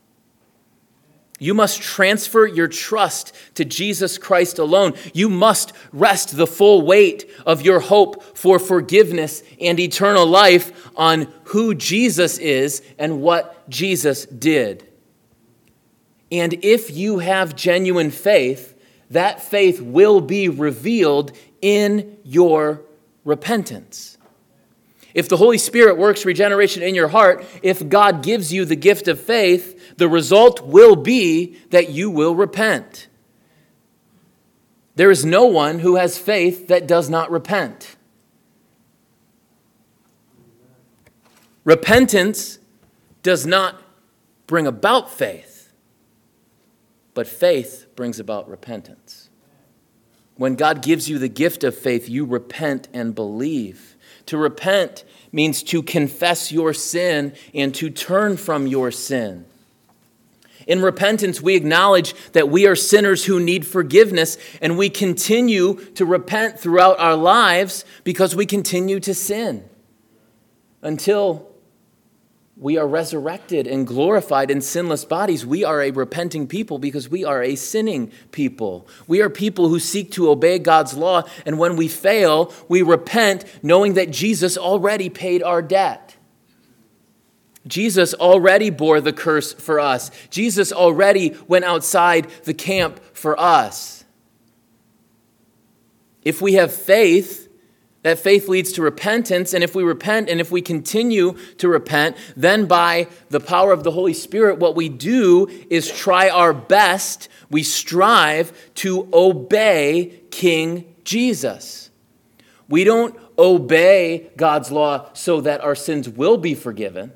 You must transfer your trust to Jesus Christ alone. You must rest the full weight of your hope for forgiveness and eternal life on who Jesus is and what Jesus did. And if you have genuine faith, that faith will be revealed in your repentance. If the Holy Spirit works regeneration in your heart, if God gives you the gift of faith, the result will be that you will repent. There is no one who has faith that does not repent. Repentance does not bring about faith, but faith brings about repentance. When God gives you the gift of faith, you repent and believe. To repent means to confess your sin and to turn from your sin. In repentance, we acknowledge that we are sinners who need forgiveness, and we continue to repent throughout our lives because we continue to sin until we are resurrected and glorified in sinless bodies. We are a repenting people because we are a sinning people. We are people who seek to obey God's law, and when we fail, we repent knowing that Jesus already paid our debt. Jesus already bore the curse for us. Jesus already went outside the camp for us. If we have faith, that faith leads to repentance, and if we repent and if we continue to repent, then by the power of the Holy Spirit, what we do is try our best. We strive to obey King Jesus. We don't obey God's law so that our sins will be forgiven.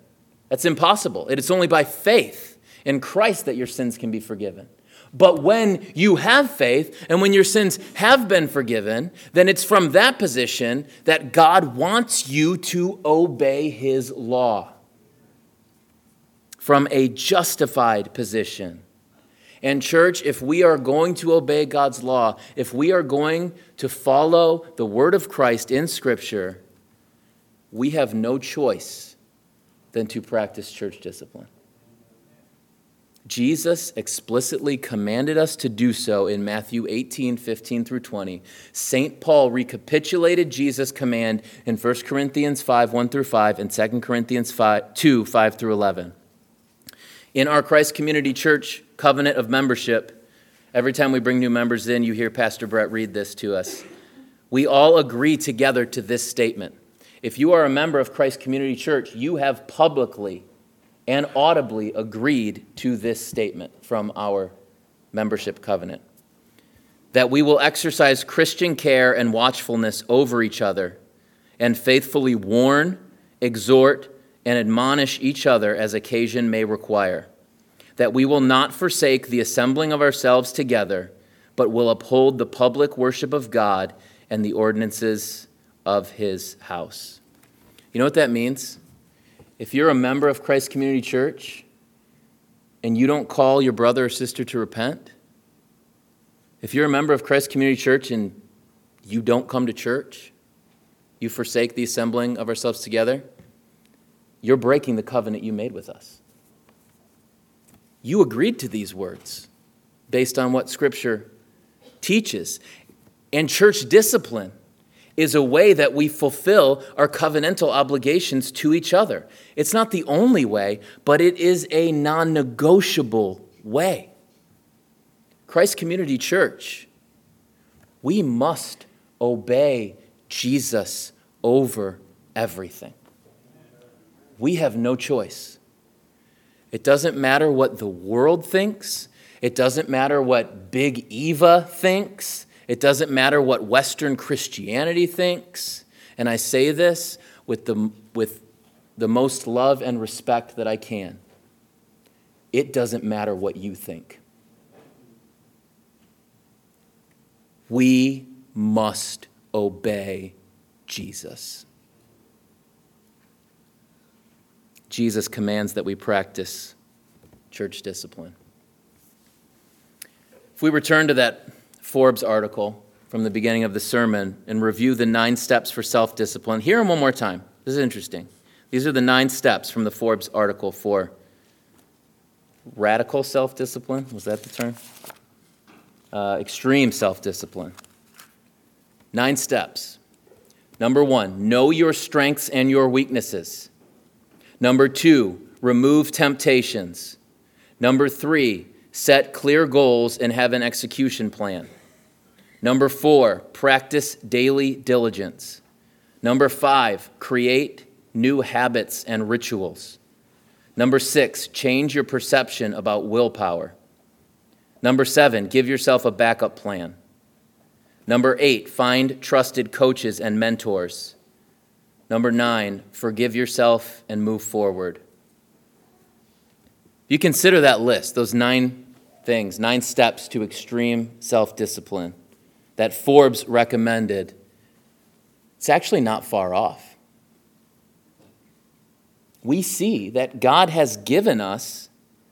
That's impossible. It's only by faith in Christ that your sins can be forgiven. But when you have faith and when your sins have been forgiven, then it's from that position that God wants you to obey his law, from a justified position. And church, if we are going to obey God's law, if we are going to follow the word of Christ in Scripture, we have no choice than to practice church discipline. Jesus explicitly commanded us to do so in Matthew eighteen, fifteen through twenty. Saint Paul recapitulated Jesus' command in First Corinthians five, one through five, and Second Corinthians two, five through eleven. In our Christ Community Church covenant of membership, every time we bring new members in, you hear Pastor Brett read this to us. We all agree together to this statement. If you are a member of Christ Community Church, you have publicly and audibly agreed to this statement from our membership covenant, that we will exercise Christian care and watchfulness over each other and faithfully warn, exhort, and admonish each other as occasion may require, that we will not forsake the assembling of ourselves together, but will uphold the public worship of God and the ordinances of his house. You know what that means? If you're a member of Christ Community Church and you don't call your brother or sister to repent, if you're a member of Christ Community Church and you don't come to church, you forsake the assembling of ourselves together, you're breaking the covenant you made with us. You agreed to these words based on what Scripture teaches. And church discipline is a way that we fulfill our covenantal obligations to each other. It's not the only way, but it is a non-negotiable way. Christ Community Church, we must obey Jesus over everything. We have no choice. It doesn't matter what the world thinks. It doesn't matter what Big Eva thinks. It doesn't matter what Western Christianity thinks, and I say this with the, with the most love and respect that I can. It doesn't matter what you think. We must obey Jesus. Jesus commands that we practice church discipline. If we return to that Forbes article from the beginning of the sermon and review the nine steps for self-discipline. Hear them one more time. This is interesting. These are the nine steps from the Forbes article for radical self-discipline. Was that the term? Uh, extreme self-discipline. Nine steps. Number one, know your strengths and your weaknesses. Number two, remove temptations. Number three, set clear goals and have an execution plan. Number four, practice daily diligence. Number five, create new habits and rituals. Number six, change your perception about willpower. Number seven, give yourself a backup plan. Number eight, find trusted coaches and mentors. Number nine, forgive yourself and move forward. You consider that list, those nine things, nine steps to extreme self-discipline that Forbes recommended. It's actually not far off. we see that God has given us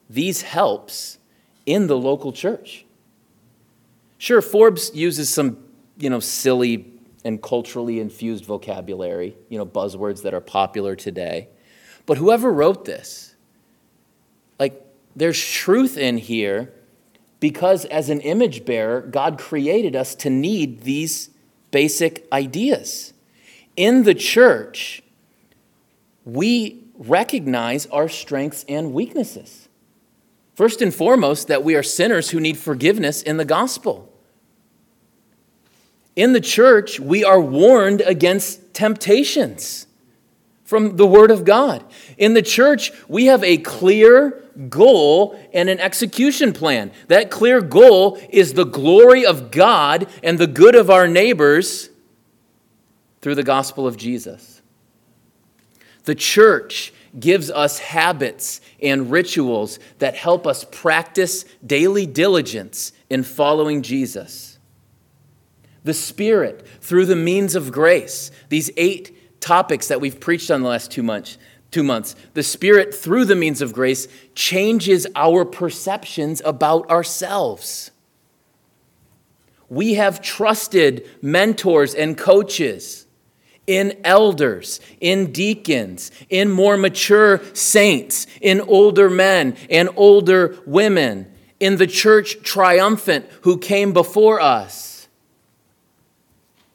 these helps in the local church. Sure, Forbes uses some, you know, silly and culturally infused vocabulary, you know, buzzwords that are popular today. But whoever wrote this, like, there's truth in here because as an image bearer, God created us to need these basic ideas. In the church, we recognize our strengths and weaknesses. First and foremost, that we are sinners who need forgiveness in the gospel. In the church, we are warned against temptations from the Word of God. In the church, we have a clear goal and an execution plan. That clear goal is the glory of God and the good of our neighbors through the gospel of Jesus. The church gives us habits and rituals that help us practice daily diligence in following Jesus. The Spirit, through the means of grace, these eight topics that we've preached on the last two months, two months, the Spirit, through the means of grace, changes our perceptions about ourselves. We have trusted mentors and coaches in elders, in deacons, in more mature saints, in older men and older women, in the church triumphant who came before us.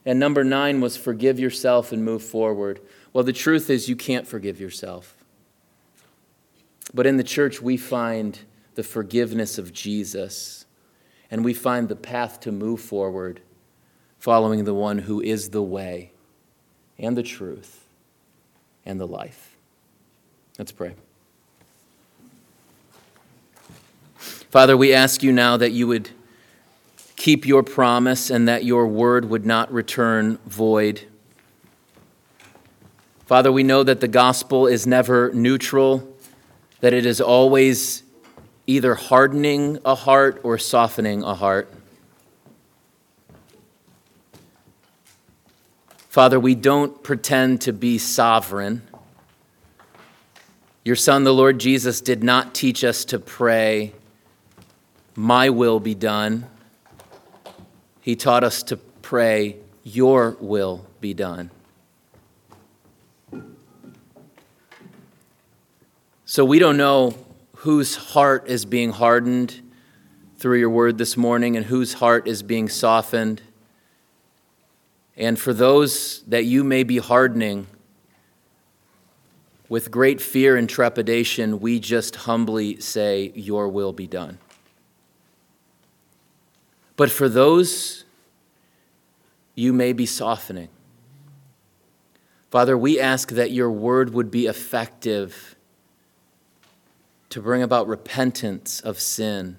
And number nine was forgive yourself and move forward. Well, the truth is you can't forgive yourself. But in the church, we find the forgiveness of Jesus, and we find the path to move forward following the one who is the way and the truth and the life. Let's pray. Father, we ask you now that you would keep your promise and that your word would not return void. Father, we know that the gospel is never neutral, that it is always either hardening a heart or softening a heart. Father, we don't pretend to be sovereign. Your Son, the Lord Jesus, did not teach us to pray, "My will be done." He taught us to pray, "Your will be done." So we don't know whose heart is being hardened through your word this morning and whose heart is being softened. And for those that you may be hardening, with great fear and trepidation, we just humbly say, "Your will be done." But for those you may be softening, Father, we ask that your word would be effective to bring about repentance of sin,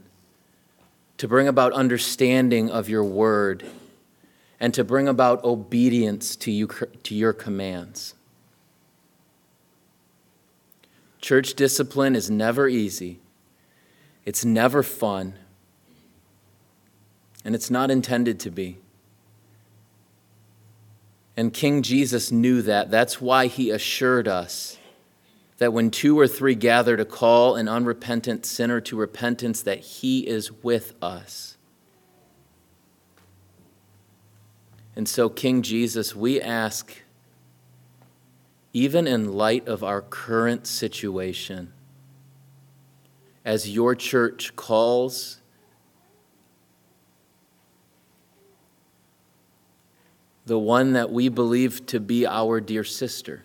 to bring about understanding of your word, and to bring about obedience to you, to your commands. Church discipline is never easy. It's never fun. And it's not intended to be. And King Jesus knew that. That's why he assured us that when two or three gather to call an unrepentant sinner to repentance, that he is with us. And so, King Jesus, we ask, even in light of our current situation, as your church calls, the one that we believe to be our dear sister,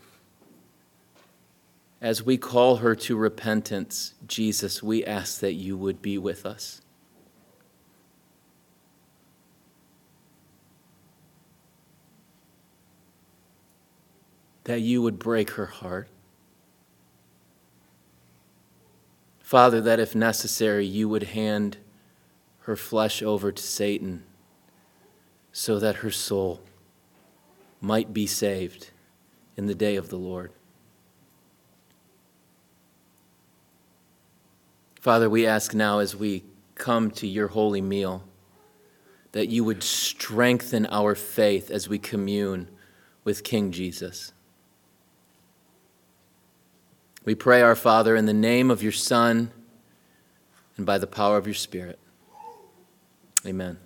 as we call her to repentance, Jesus, we ask that you would be with us. That you would break her heart. Father, that if necessary, you would hand her flesh over to Satan so that her soul might be saved in the day of the Lord. Father, we ask now as we come to your holy meal that you would strengthen our faith as we commune with King Jesus. We pray, our Father, in the name of your Son and by the power of your Spirit. Amen.